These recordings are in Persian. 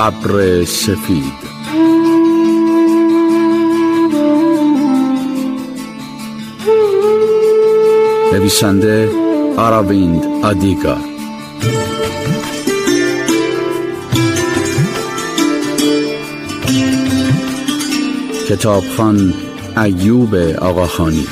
ببر سفید. نویسنده آراویند آدیگا. کتابخوان ایوب آقاخانی.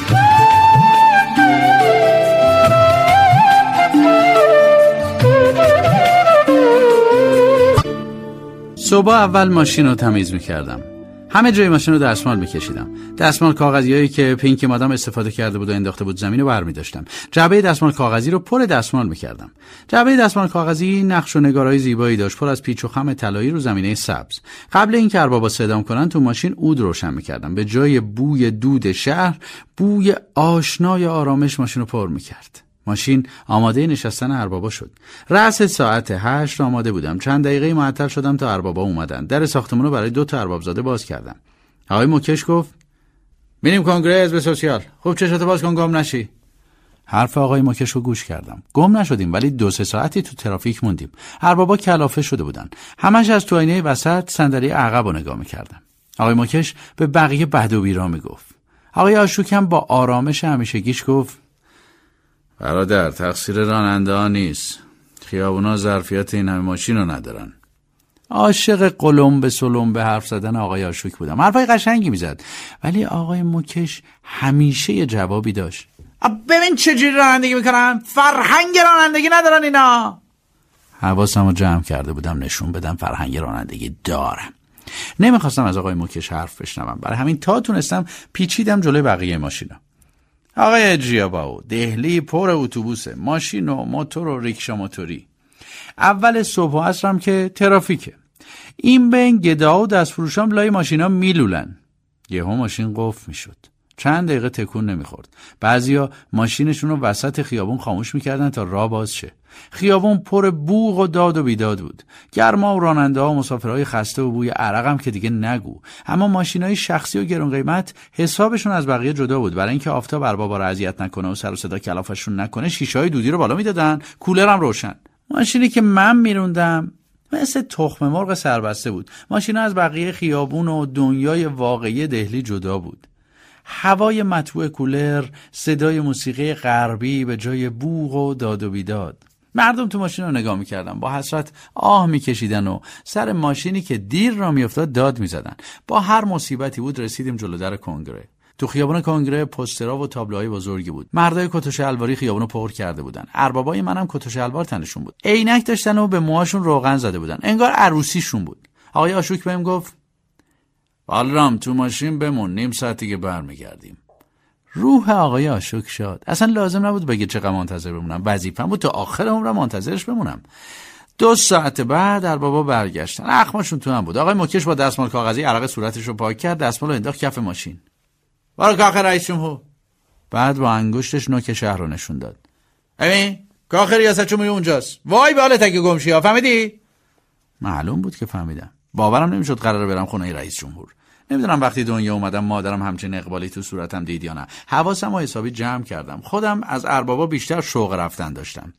صبح اول ماشین رو تمیز می‌کردم. همه جای ماشین رو دستمال می‌کشیدم. دستمال کاغذیایی که پینکی مادام استفاده کرده بود و انداخته بود زمین رو برمی‌داشتم. جعبه دستمال کاغذی رو پر دستمال می‌کردم. جعبه دستمال کاغذی نقش و نگارای زیبایی داشت، پر از پیچ و خم طلایی رو زمینه سبز. قبل اینکه اربابا صدام کنن تو ماشین عود روشن می‌کردم. به جای بوی دود شهر، بوی آشنای آرامش ماشین رو پر می‌کرد. ماشین آماده نشستن اربابا شد. رأس ساعت 8 آماده بودم. چند دقیقه معطل شدم تا اربابا اومدن. در ساختمون رو برای 2 تا اربابزاده باز کردم. آقای مکش گفت: "میریم کنگرس به سوسیال. خوب چشاتو باز کن گم نشی." حرف آقای مکش رو گوش کردم. گم نشدیم ولی 2-3 ساعتی تو ترافیک موندیم. اربابا کلافه شده بودن. همش از تو آینه وسط صندلی عقبو نگاه می‌کردم. آقای مکش به بقیه بد و بیرا میگفت. آقای آشوک هم با آرامش همیشگیش گفت: برادر، تقصیر راننده ها نیست. خیابونا ظرفیت این همه ماشین رو ندارن. عاشق قلم به سلم به حرف زدن آقای آشوک بودم. حرفای قشنگی میزد ولی آقای مکش همیشه یه جوابی داشت. ببین چجوری رانندگی میکنن، فرهنگ رانندگی ندارن اینا. حواسم رو جمع کرده بودم نشون بدم فرهنگ رانندگی دارم. نمیخواستم از آقای مکش حرف بشنوم، برای همین تا تونستم پیچیدم جلوی بقیه ماشینا. آقای جیاباو، دهلی پر اتوبوسه، ماشین و موتور و ریکشا موتوری. اول صبح و عصرم که ترافیکه. این بین گدا و دستفروشام لای ماشینا میلولن. یهو ماشین قفل میشد. چند دقیقه تکون نمیخورد. بعضیا ماشینشون رو وسط خیابون خاموش میکردن تا راه باز شه. خیابون پر بوق و داد و بیداد بود. گرما و راننده ها و مسافرهای خسته و بوی عرقم که دیگه نگو. اما ماشینای شخصی و گران قیمت حسابشون از بقیه جدا بود. برای اینکه آفتاب اربابا رو اذیت نکنه و سر و صدا کلافشون نکنه، شیشه‌های دودی رو بالا میدادن، کولرم روشن. ماشینی که من میروندم مثل تخم مرغ سربسته بود. ماشینا از بقیه خیابون و دنیای واقعی دهلی جدا بود. هوای مطبوع کولر، صدای موسیقی غربی به جای بوق و داد و بیداد. مردم تو ماشین رو نگاه میکردن، با حسرت آه میکشیدن و سر ماشینی که دیر را میافتاد داد میزدن. با هر مصیبتی بود رسیدیم جلو در کنگره. تو خیابان کنگره پوسترها و تابلوهای بزرگی بود. مردای کت و شلواری خیابونو پر کرده بودن. اربابای منم کت و شلوار تنشون بود. عینک داشتن و به موهاشون روغن زده بودن. انگار عروسیشون بود. آقای آشوک بهم گفت: بالرام، تو ماشین بمون، نیم ساعت دیگه برمیگردیم. روح آقای آشوک شاد. اصلا لازم نبود بگه چقدر منتظر بمونم. وظیفه‌م بود تا آخر عمرم منتظرش بمونم. 2 ساعت بعد اربابا برگشتن. اخماشون تو هم بود. آقای مکش با دستمال کاغذی عرق صورتش رو پاک کرد، دستمال رو انداخت کف ماشین. برو کاخ رئیس جمهور. بعد با انگشتش نوک شهر رو نشون داد. ببین، کاخ ریاست جمهوری اونجاست. وای به حالت اگه گم شی، فهمیدی؟ معلوم بود که فهمیدم. باورم نمیشد قراره برم خونه رئیس جمهور. نمیدونم وقتی دنیا اومدم مادرم همچین اقبالی تو صورتم دید یا نه. حواسم رو حسابی جمع کردم. خودم از اربابا بیشتر شوق رفتن داشتم.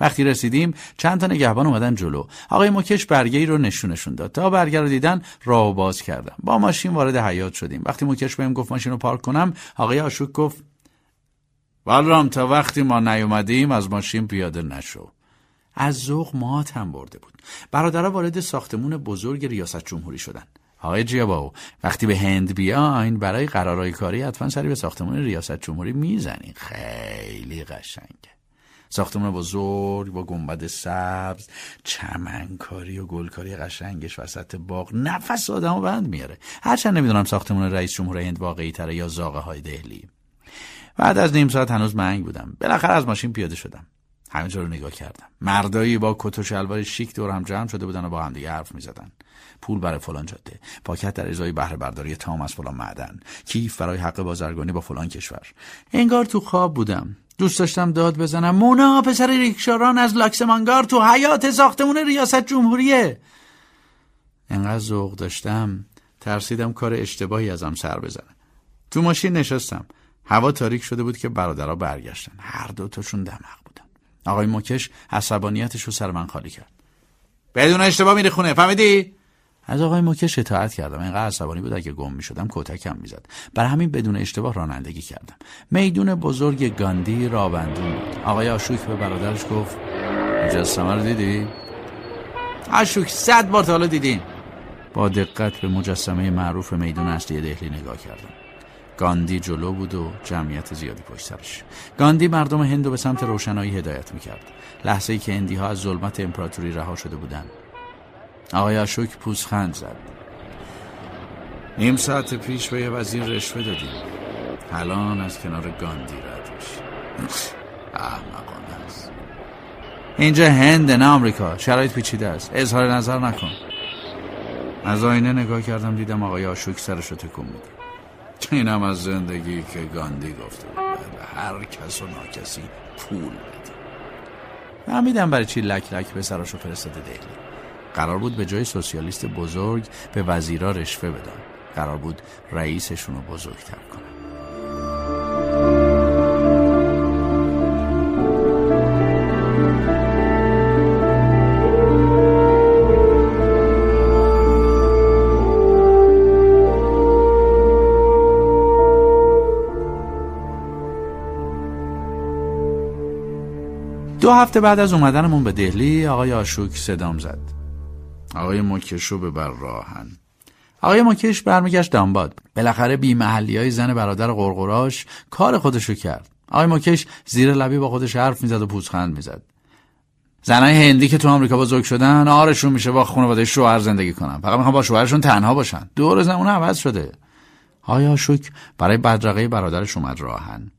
وقتی رسیدیم چند تا نگهبان اومدن جلو. آقای مکش برگه‌ای رو نشونشون داد. تا برگه رو دیدن راهو باز کردم. با ماشین وارد حیاط شدیم. وقتی مکش بهم گفت ماشین رو پارک کنم، آقای آشوک گفت: "والرام، تا وقتی ما نیومدیم از ماشین پیاده نشو." از ذوق ماتم برده بود. برادرها وارد ساختمون بزرگ ریاست جمهوری شدن. آقای جیاباو، وقتی به هند بیاین برای قرارای کاری حتما سری به ساختمون ریاست جمهوری میزنین. خیلی قشنگه. ساختمون بزرگ با گنبد سبز، چمنکاری و گلکاری قشنگش وسط باغ نفس آدمو بند میاره. هرچند نمیدونم ساختمون رئیس جمهور هند واقعی تره یا زاغه های دهلی. بعد از نیم ساعت هنوز منگ بودم. بالاخره از ماشین پیاده شدم. همینجوری نگاه کردم. مردایی با کت و شلوار شیک دور هم جمع شده بودن و با هم دیگه حرف می‌زدن. پول برای فلان جاده، پاکت در ازای بهره برداری تام از فلان معدن، کیف برای حق بازرگانی با فلان کشور. انگار تو خواب بودم. دوست داشتم داد بزنم: "مونا، پسر ریکشاران از لاکشمانگار تو حیاط ساختمون ریاست جمهوریه." انقدر ذوق داشتم ترسیدم کار اشتباهی ازم سر بزنه. تو ماشین نشستم. هوا تاریک شده بود که برادرها برگشتن. هر دو تاشون دمق بودن. آقای مکش عصبانیتش رو سر من خالی کرد. بدون اشتباه میره خونه، فهمیدی؟ از آقای مکش اطاعت کردم. اینقدر عصبانی بود که گم می‌شدم کتکم می‌زد. بر همین بدون اشتباه رانندگی کردم. میدون بزرگ گاندی راوندون بود. آقای آشوک به برادرش گفت مجسمه رو دیدی؟ آشوک 100 بار تا حالا دیدین. با دقت به مجسمه معروف میدون اصلی دهلی نگاه کردم. گاندی جلو بود و جمعیت زیادی پشت سرش. گاندی مردم هندو به سمت روشنایی هدایت می‌کرد. لحظه‌ای که هندی‌ها از ظلمت امپراتوری رها شده بودند. آقای آشوک پوزخند زد. 1/2 ساعت پیش به یه وزیر رشوه دادیم، الان از کنار گاندی رد میشه. احمقانه است. اینجا هنده نه آمریکا، شرایط پیچیده است، اظهار نظر نکن. از آینه نگاه کردم، دیدم آقای آشوک سرش رو تکون میده. اینم از زندگی که گاندی گفته بود هر کس و ناکسی پول بده. نمیدم برای چی لک لک به سرش رو فرستاده دهلی. قرار بود به جای سوسیالیست بزرگ به وزیرا رشوه بدن، قرار بود رئیسشون رو بزرگتر کنن. دو هفته بعد از اومدنمون به دهلی آقای آشوک صدام زد. آقای مکش رو ببر راهن. آقای مکش برمیگشت دنباد. بالاخره بی محلی های زن برادر قرقراش کار خودشو کرد. آقای مکش زیر لبی با خودش حرف میزد و پوزخند میزد. زنای هندی که تو آمریکا بزرگ شدن آرشون میشه با خانواده شوهر زندگی کنن، فقط میخوان با شوهرشون تنها باشن. دور زمونه عوض شده. آقای آشوک برای بدرقه برادرش اومد راهن.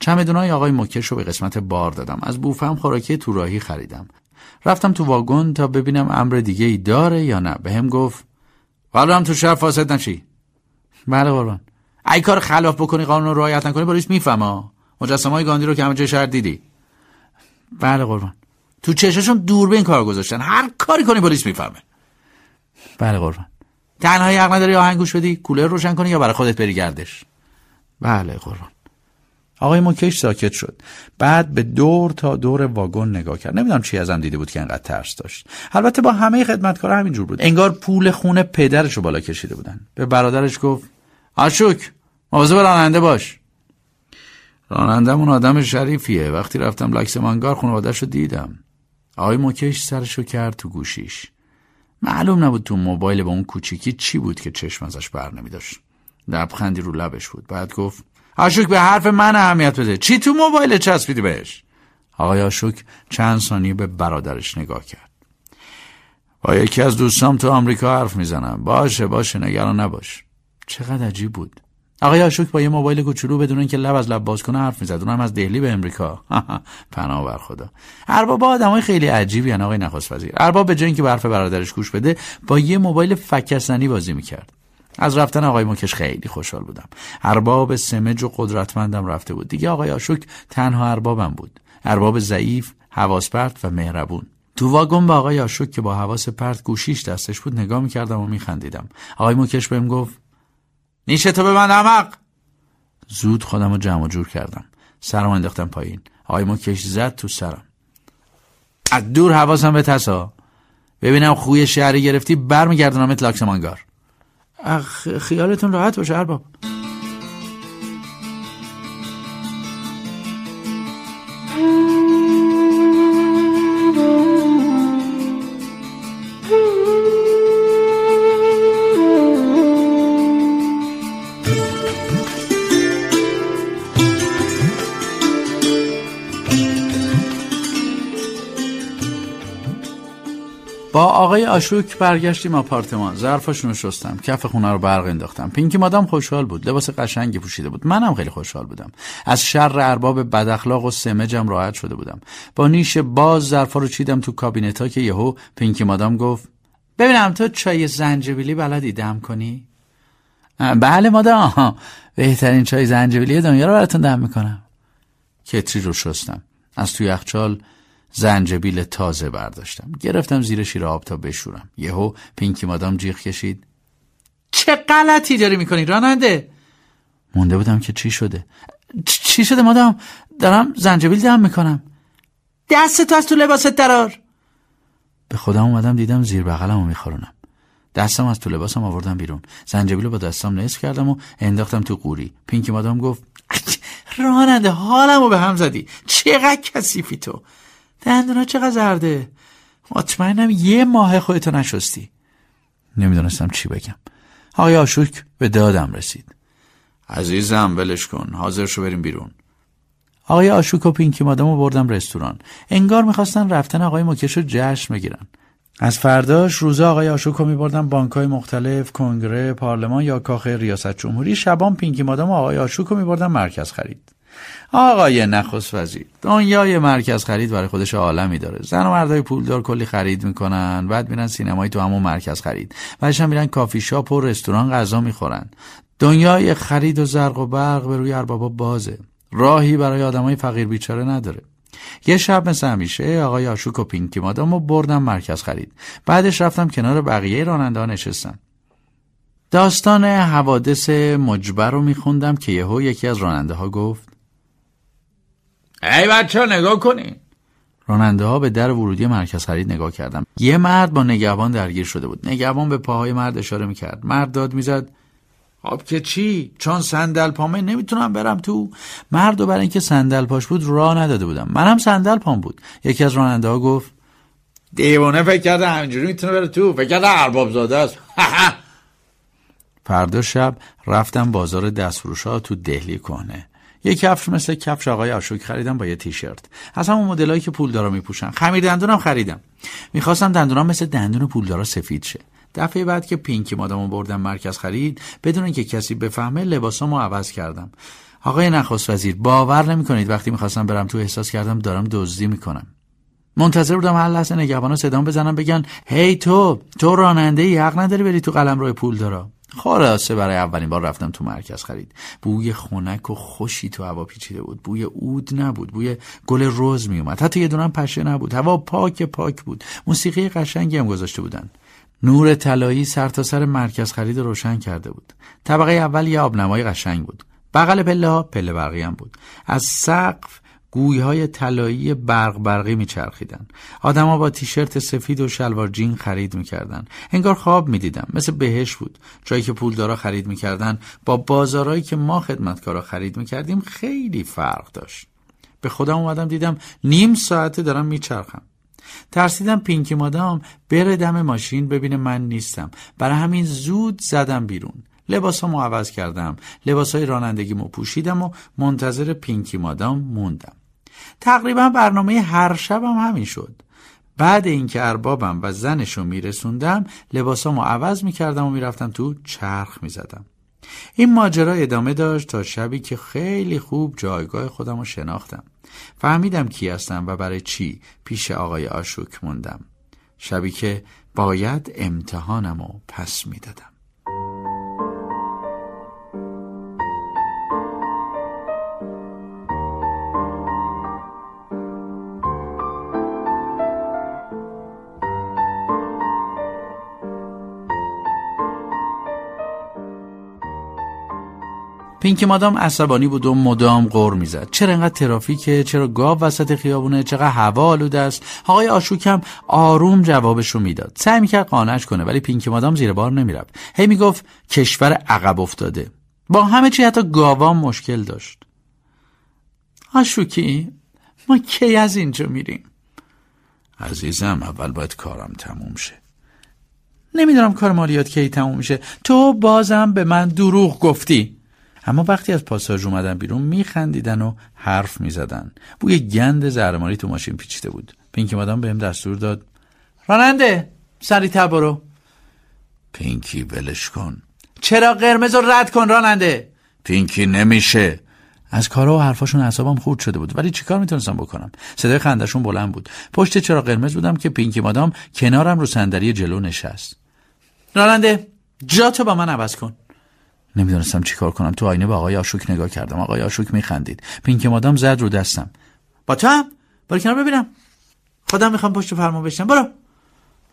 چمدونای آقای مکش رو به قسمت بار دادم. از بوفم خوراکی تو راهی خریدم. رفتم تو واگن تا ببینم امر دیگه ای داره یا نه. بهم گفت قرارم تو شهر فاسد نشی. بله قربان. ای کار خلاف بکنی، قانون رو رعایت نکنی، پلیس میفهمه. مجسمه‌های گاندی رو که همه جای شهر دیدی. بله قربان. تو چشاشون دوربین کار گذاشتن، هر کاری کنی پلیس میفهمه. بله قربان. تنهایی حق نداری آهنگ گوش بدی، کولر روشن کنی یا برای خودت بری گردش. بله قربان. آقای مکش ساکت شد. بعد به دور تا دور واگن نگاه کرد. نمیدونم چی ازم دیده بود که انقدر ترس داشت. البته با همه خدمتکارا همین جور بود. انگار پول خونه پدرش رو بالا کشیده بودن. به برادرش گفت: "آشوک، مواظب راننده باش." راننده‌مون آدم شریفیه. وقتی رفتم لکسمانگار خانواده‌شو دیدم. آقای مکش سرشو کرد تو گوشیش. معلوم نبود تو موبایل با اون کوچیکی چی بود که چشم ازش برنمی‌داشت. لبخندی رو لبش بود. بعد گفت: آشوک به حرف من اهمیت بده. چی تو موبایل چسبیدی بهش؟ آقای آشوک چند ثانیه به برادرش نگاه کرد. با یکی از دوستام تو آمریکا حرف میزنم. باشه نگران نباش. چقدر عجیب بود. آقای آشوک با یه موبایل کوچولو بدون اینکه لب از لب باز کنه حرف میزد. اونم از دهلی به آمریکا. پناه بر خدا. ارباب آدمای خیلی عجیبی ان آقای نخست وزیر. ارباب به جای اینکه به حرف برادرش گوش بده، با یه موبایل فکسنی بازی میکرد. از رفتن آقای مکش خیلی خوشحال بودم. ارباب سمج و قدرتمندم رفته بود. دیگه آقای آشوک تنها اربابم بود. ارباب ضعیف، حواس پرت و مهربون. تو واگن با آقای آشوک که با حواس پرت گوشیش دستش بود نگاه می‌کردم و می‌خندیدم. آقای مکش بهم گفت: "نیشه تو به من عمق." زود خودم رو جمع جور کردم. سرم انداختم پایین. آقای مکش زد تو سرم. از دور حواسم به تسا. ببینم خوی شهری گرفتی، برمیگردونمت لاکسمانگار. خیالتون راحت باشه ارباب. با آقای آشوک برگشتیم آپارتمان. ظرفاشون رو شستم، کف خونه رو برق انداختم. پینکی مادام خوشحال بود، لباس قشنگی پوشیده بود. منم خیلی خوشحال بودم. از شر ارباب بداخلاق و سمجم راحت شده بودم. با نیش باز ظرفا رو چیدم تو کابینتا که یهو پینکی مادام گفت: "ببینم تو چای زنجبیلی بلدی دم کنی؟" "بله مادام، بهترین چای زنجبیلی دنیا رو براتون دم میکنم." کتری رو شستم. از توی یخچال زنجبیل تازه برداشتم، گرفتم زیر شیر آب تا بشورم. یهو پینکی مادام جیغ کشید: "چه غلطی داری میکنی راننده!" مونده بودم که چی شده. چی شده مادام؟ دارم زنجبیل دم میکنم. "دستتو از تو لباست درار." به خودم اومدم دیدم زیر بغلمو میخارونم. دستم از تو لباسم آوردم بیرون، زنجبیلو با دستم نصف کردم و انداختم تو قوری. پینکی مادام گفت راننده حالمو به هم زدی، چقدر کثیفی تو، دندونا چقدر زرده، مطمئنم یه ماه خودتو نشستی. نمیدونستم چی بگم. آقای آشوک به دادم رسید. عزیزم ولش کن، حاضر شو بریم بیرون. آقای آشوک و پینکی مادامو بردم رستوران. انگار میخواستن رفتن آقای مکش رو جشن بگیرن. از فرداش روزا آقای آشوکو میبردن بانک‌های مختلف، کنگره، پارلمان یا کاخ ریاست جمهوری. شبان پینکی مادام و آقای آشوکو میبردن مرکز خرید. آقای نخست وزیر دنیای مرکز خرید برای خودش عالمی داره. زن و مردای پولدار کلی خرید میکنن، بعد میرن سینمایی تو همون مرکز خرید، بعدش هم میرن کافی شاپ و رستوران غذا میخورن. دنیای خرید و زرق و برق به روی اربابا بازه، راهی برای آدمای فقیر بیچاره نداره. یه شب مثل همیشه آقای آشوک و پینکی مادامو بردم مرکز خرید. بعدش رفتم کنار بقیه راننده‌ها نشستم. داستان حوادث مجبر رو میخوندم که یهو یکی از راننده‌ها گفت ای بچه‌ها نگاه کنین. راننده‌ها به در ورودی مرکز خرید نگاه کردم. یه مرد با نگهبان درگیر شده بود. نگهبان به پاهای مرد اشاره میکرد. مرد داد میزد آب که چی؟ چون صندل پامه نمیتونم برم تو. مردو برای اینکه صندل پاش بود راه نداده بودم. منم صندل پام بود. یکی از راننده ها گفت دیوانه فکر کرده همینجوری میتونه بره تو، فکر کرده اربابزاده است. فردا شب رفتم بازار دستفروشا تو دهلی کهنه. یه کفش مثل کفش آقای آشوک خریدم با یه تیشرت. از همون مدلایی که پولدارا میپوشن. خمیر دندونم خریدم. میخواستم دندونام مثل دندون پولدارا سفید شه. دفعه بعد که پینکی مادامو بردم مرکز خرید، بدون اینکه کسی بفهمه لباسامو عوض کردم. آقای نخست وزیر باور نمی‌کنید وقتی می‌خواستم برم تو احساس کردم دارم دزدی می‌کنم. منتظر بودم هر لحظه نگهبانا صدام بزنن بگن هی تو راننده‌ای، حق نداری بری تو قلمرو پولدارا. خلاصه برای اولین بار رفتم تو مرکز خرید. بوی خنک و خوشی تو هوا پیچیده بود. بوی عود نبود، بوی گل رز میومد. حتی یه دونه پشه نبود. هوا پاک بود. موسیقی قشنگی هم گذاشته بودن. نور طلایی سرتاسر مرکز خرید روشن کرده بود. طبقه اول یه آبنمای قشنگ بود. بغل پله‌ها پله برقی هم بود. از سقف گوی‌های طلایی برقی میچرخیدن. آدما با تیشرت سفید و شلوار جین خرید میکردن. انگار خواب میدیدم. مثل بهشت بود. جایی که پولدارا خرید میکردن با بازارهایی که ما خدمتکارا خرید میکردیم خیلی فرق داشت. به خودم اومدم دیدم نیم ساعته دارم میچرخم. ترسیدم پینکی مادام بره دم ماشین ببینه من نیستم، برای همین زود زدم بیرون. لباسامو عوض کردم، لباسای رانندگیمو پوشیدم و منتظر پینکی مادام موندم. تقریبا برنامه هر شبم همین شد. بعد اینکه اربابم و زنشو میرسوندم لباسامو عوض میکردم و میرفتم تو چرخ میزدم. این ماجرا ادامه داشت تا شبی که خیلی خوب جایگاه خودم رو شناختم. فهمیدم کی هستم و برای چی پیش آقای آشوک موندم. شبی که باید امتحانم رو پس میدادم. پینکی مادام عصبانی بود و مدام غر میزد. چرا انقدر ترافیکه؟ چرا گاو وسط خیابونه؟ چقدر هوا آلوده است؟ آقای آشوک هم آروم جوابشو میداد. سعی میکرد قانعش کنه ولی پینکی مادام زیر بار نمیرفت. هی میگفت کشور عقب افتاده. با همه چی حتی گاوام مشکل داشت. آشوکی ما کی از اینجا میریم؟ عزیزم اول باید کارم تموم شه. نمیدونم کار مالیات کی تموم میشه. تو بازم به من دروغ گفتی. اما وقتی از پاساژ اومدن بیرون میخندیدن و حرف میزدن. بوی گند زهرماری تو ماشین پیچیده بود. پینکی مادام بهم دستور داد راننده سریع‌تر برو. پینکی ولش کن. چرا قرمز رو رد کن راننده. پینکی نمیشه. از کارا و حرفاشون اعصابم خورد شده بود ولی چیکار میتونستم بکنم. صدای خندهشون بلند بود. پشت چرا قرمز بودم که پینکی مادام کنارم رو صندلی جلو نشست. راننده جاتو با من عوض کن. نمیدونستم چی کار کنم. تو آینه به آقای آشوک نگاه کردم. آقای آشوک میخندید. پینکی مادام زد رو دستم. با تو هم؟ برو کنار ببینم. خودم میخوام پشت فرمان بشنم. برو.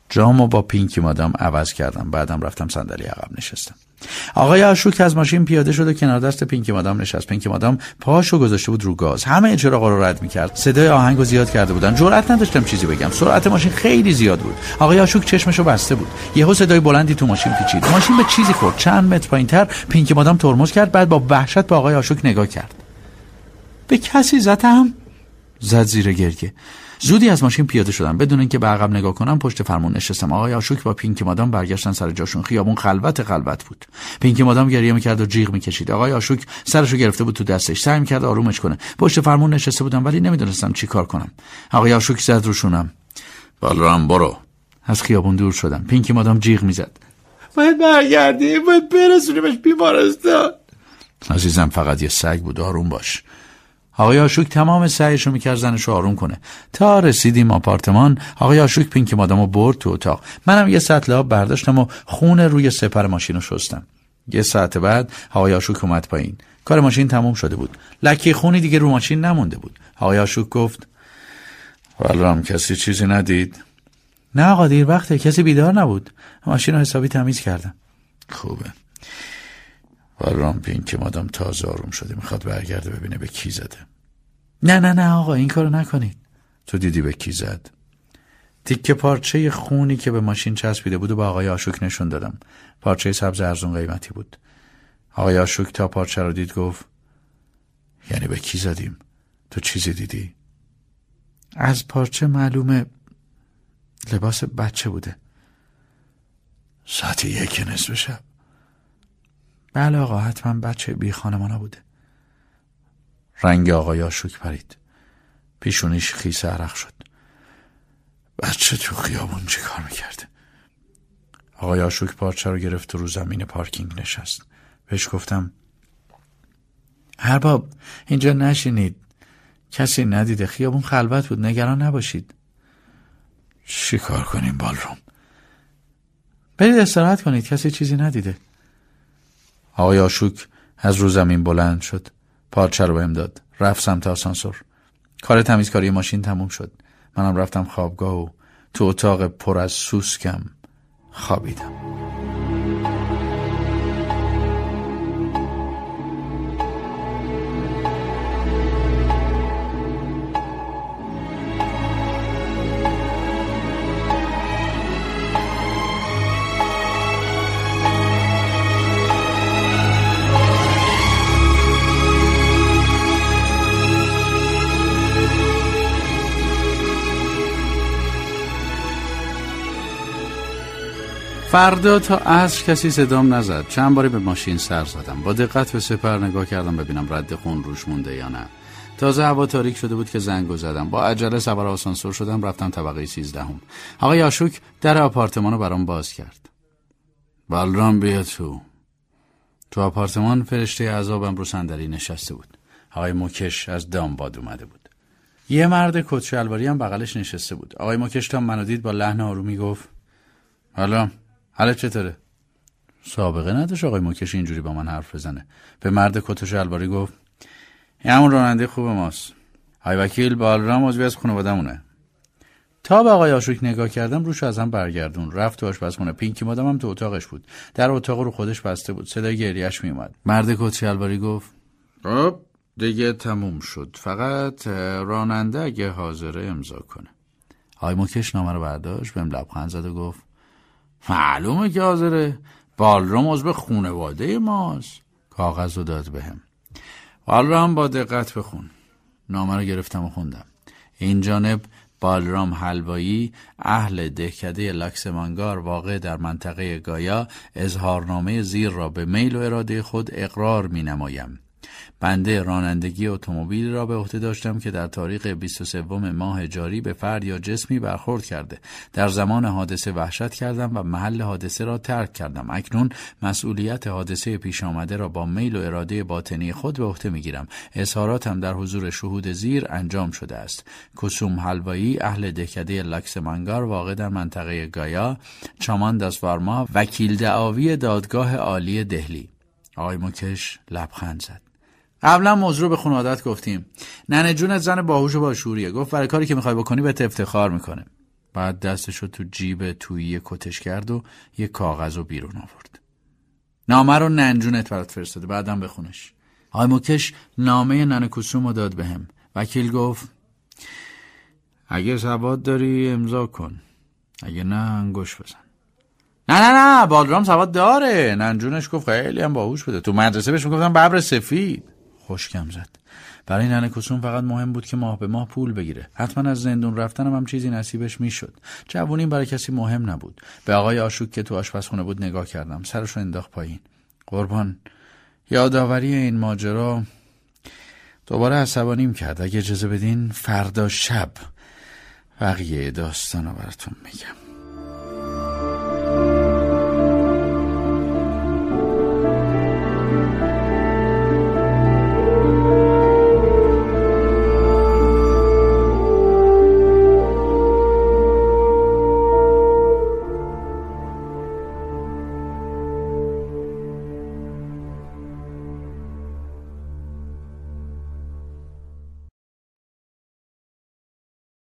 جامو با پینکی مادام عوض کردم، بعدم رفتم صندلی عقب نشستم. آقای آشوک از ماشین پیاده شد و کنار دست پینکی مادام نشست. پینکی مادام پاهاشو گذاشته بود رو گاز، همه چراغا رو رد می‌کرد. صدای آهنگو زیاد کرده بودن، جرئت نداشتم چیزی بگم. سرعت ماشین خیلی زیاد بود. آقای آشوک چشمشو بسته بود. یهو صدای بلندی تو ماشین پیچید. ماشین به چیزی خورد. چند متر پایین‌تر پینکی مادام ترمز کرد، بعد با وحشت به آقای آشوک نگاه کرد. به کسی زدم؟ زد زیر گرگه. زودی از ماشین پیاده شدم، بدون اینکه به عقب نگاه کنم پشت فرمون نشستم. آقای آشوک با پینکی مادام برگشتن سر جاشون. خیابون خلوت بود. پینکی مادام گریه می‌کرد و جیغ می‌کشید. آقای آشوک سرشو گرفته بود تو دستش، سعی می‌کرد آرومش کنه. پشت فرمون نشسته بودم ولی نمی‌دونستم چی کار کنم. آقای آشوک زد روشونم. بالرام برو. از خیابون دور شدم. پینکی مادام جیغ می‌زد. باید برگردی، باید برسونیمش بیمارستان. عزیزم فقط یه سگ بود، آروم باش. آقای آشوک تمام سعیش رو میکرد زنش رو آروم کنه. تا رسیدیم آپارتمان، آقای آشوک پینکی مادامو برد تو اتاق. منم یه سطل آب برداشتم و خون روی سپر ماشین رو شستم. یه ساعت بعد آقای آشوک اومد پایین. کار ماشین تموم شده بود. لکه خونی دیگه رو ماشین نمونده بود. آقای آشوک گفت: "والله کسی چیزی ندید." "نه آقا، دیر وقته، کسی بیدار نبود. ماشین رو حسابی تمیز کردم." "خوبه." بالرام پینکی مادام تازه آروم شده، میخواد برگرده ببینه به کی زده. نه آقا، این کارو نکنید. تو دیدی به کی زد؟ تیکه پارچه خونی که به ماشین چسبیده بود و به آقای آشوک نشون دادم. پارچه سبز ارزون قیمتی بود. آقای آشوک تا پارچه رو دید گفت: یعنی به کی زدیم؟ تو چیزی دیدی؟ از پارچه معلومه لباس بچه بوده. ساعت 1:30 شب. بله آقا، حتما بچه بی خانمانا بوده. رنگ آقای آشوک پرید، پیشونیش خیس عرق شد. بچه تو خیابون چی کار میکرده؟ آقای آشوک پارچه رو گرفت و رو زمین پارکینگ نشست. بهش گفتم: ارباب، اینجا نشینید، کسی ندیده، خیابون خلوت بود، نگران نباشید. چی کار کنیم بالرام؟ برید استراحت کنید، کسی چیزی ندیده. آقای آشوک از رو زمین بلند شد، پارچه رو بهم داد، رفت سمت آسانسور. کار تمیزکاری ماشین تموم شد. منم رفتم خوابگاه و تو اتاق پر از سوسکم خوابیدم. فردا تا عصر کسی صدام نزد. چند باری به ماشین سر زدم. با دقت به سپر نگاه کردم ببینم رد خون روش مونده یا نه. تازه هوا تاریک شده بود که زنگو زدم. با عجله سوار آسانسور شدم، رفتم طبقه 13. آقای آشوک در آپارتمان رو برام باز کرد. بالرام بیا تو. تو آپارتمان فرشته عذابم رو صندلی نشسته بود. آقای مکش از دامباد اومده بود. یه مرد کت شلواری هم بغلش نشسته بود. آقای مکش تا منو دید با لحن آرومی گفت: "حالا حالا چطوره؟" سابقه نداشت آقای مکش اینجوری با من حرف بزنه. به مرد کت و شلواری گفت: "این همون راننده خوب ماست. های وکیل، بالرام عضوی از خانواده‌مونه." تا به آقای آشوک نگاه کردم روش از هم برگردون، رفت تو آشپزخونه. پینکی مادام هم تو اتاقش بود، در اتاق رو خودش بسته بود. صدای گریه‌اش میومد. مرد کت و شلواری گفت: "خب دیگه تموم شد، فقط راننده اگه حاضره امضا کنه." آقای مکش نامه رو برداشت، بهم لبخند زد و گفت: معلومه که حاضره، بالرام عضو خانواده ماست. کاغذ رو داد بهم. بالرام با دقت بخون. نامه رو گرفتم و خوندم. این جانب بالرام حلوایی، اهل دهکده لکسمانگار، واقع در منطقه گایا، اظهارنامه زیر را به میل و اراده خود اقرار می‌نمایم. بنده رانندگی اتومبیل را به عهده داشتم که در تاریخ 23 ماه جاری به فرد یا جسمی برخورد کرده. در زمان حادثه وحشت کردم و محل حادثه را ترک کردم. اکنون مسئولیت حادثه پیش آمده را با میل و اراده باطنی خود به عهده میگیرم. اظهاراتم در حضور شهود زیر انجام شده است. کوسوم حلوایی، اهل دهکده لکسمانگار، واقع در منطقه گایا، چمان داسوارما، وکیل دعاوی دادگاه عالی دهلی. آقای مکش لبخند زد. قبلا موضوع رو به خانواده‌ات گفتیم. ننه جونت زن باهوش و باشوریه. گفت برای کاری که میخوای بکنی بهت افتخار میکنه. بعد دستشو تو جیب تویی کتش کرد و یه کاغذ رو بیرون آورد. نامه رو ننجونت برات فرستاده، بعدم بخونش. آقای موکش نامه ننه کوسوم رو داد بهم. وکیل گفت اگه سواد داری امضا کن، اگه نه انگوش بزن. نه بالرام سواد داره. ننجونش گفت خیلی هم باهوش بوده، تو مدرسه بهش میگفتن ببر سفید. خوشگم زد. برای ننه کوسوم فقط مهم بود که ماه به ماه پول بگیره. حتما از زندون رفتنم هم چیزی نصیبش میشد. جوونی برای کسی مهم نبود. به آقای آشوک که تو آشپزخونه بود نگاه کردم. سرش رو انداخت پایین. قربان، یادآوری این ماجرا دوباره عصبانیم کرد. اگه اجازه بدین فردا شب بقیه داستانو براتون میگم.